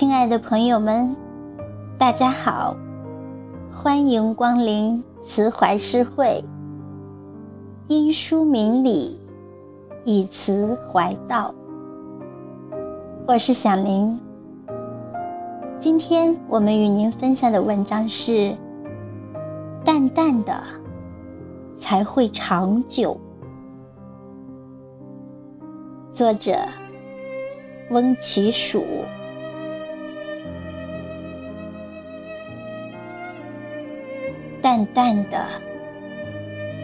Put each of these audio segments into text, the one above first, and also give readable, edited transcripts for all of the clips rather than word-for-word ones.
亲爱的朋友们，大家好，欢迎光临慈怀诗会。因书明理，以慈怀道。我是响铃。今天我们与您分享的文章是淡淡的才会长久，作者翁奇曙。淡淡的，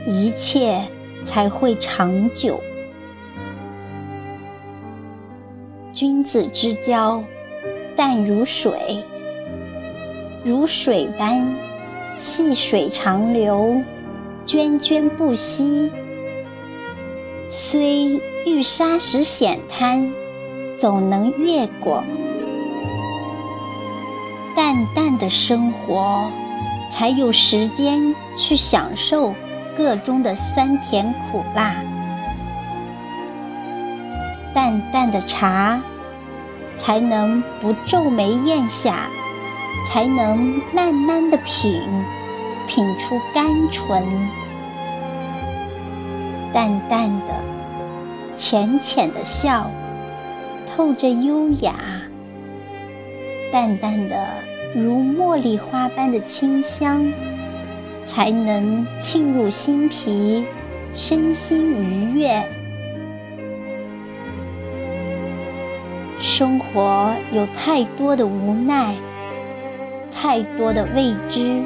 一切才会长久。君子之交，淡如水，如水般细水长流，涓涓不息。虽遇沙石险滩，总能越过。淡淡的生活，才有时间去享受各中的酸甜苦辣。淡淡的茶，才能不皱眉咽下，才能慢慢的品出甘醇。淡淡的，浅浅的笑，透着优雅。淡淡的，如茉莉花般的清香，才能沁入心脾，身心愉悦。生活有太多的无奈，太多的未知。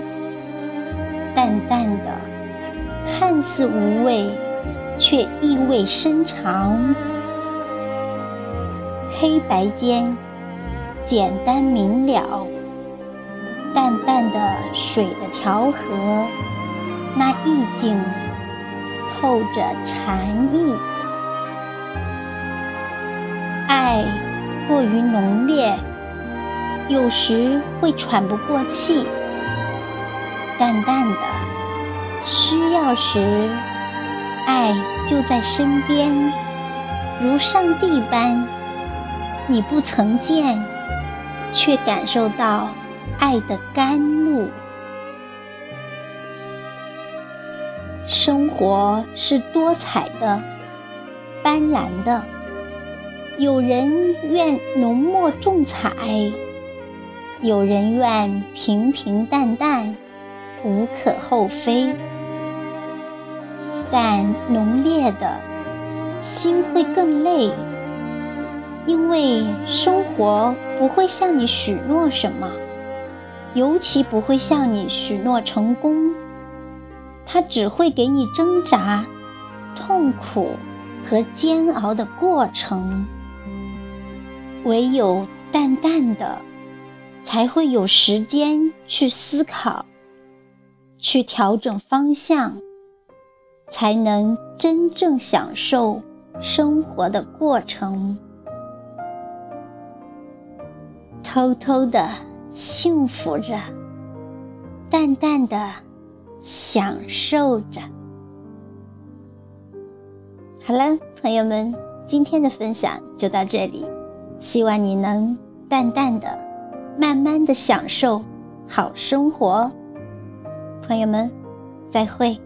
淡淡的，看似无味，却意味深长。黑白间，简单明了。淡淡的水的调和，那意境透着禅意。爱过于浓烈，有时会喘不过气。淡淡的，需要时，爱就在身边，如上帝般，你不曾见，却感受到爱的甘露。生活是多彩的，斑斓的，有人愿浓墨重彩，有人愿平平淡淡，无可厚非。但浓烈的心会更累，因为生活不会向你许诺什么，尤其不会向你许诺成功，它只会给你挣扎、痛苦和煎熬的过程。唯有淡淡的，才会有时间去思考，去调整方向，才能真正享受生活的过程。偷偷的幸福着，淡淡的享受着。好了，朋友们，今天的分享就到这里，希望你能淡淡的、慢慢的享受好生活。朋友们，再会。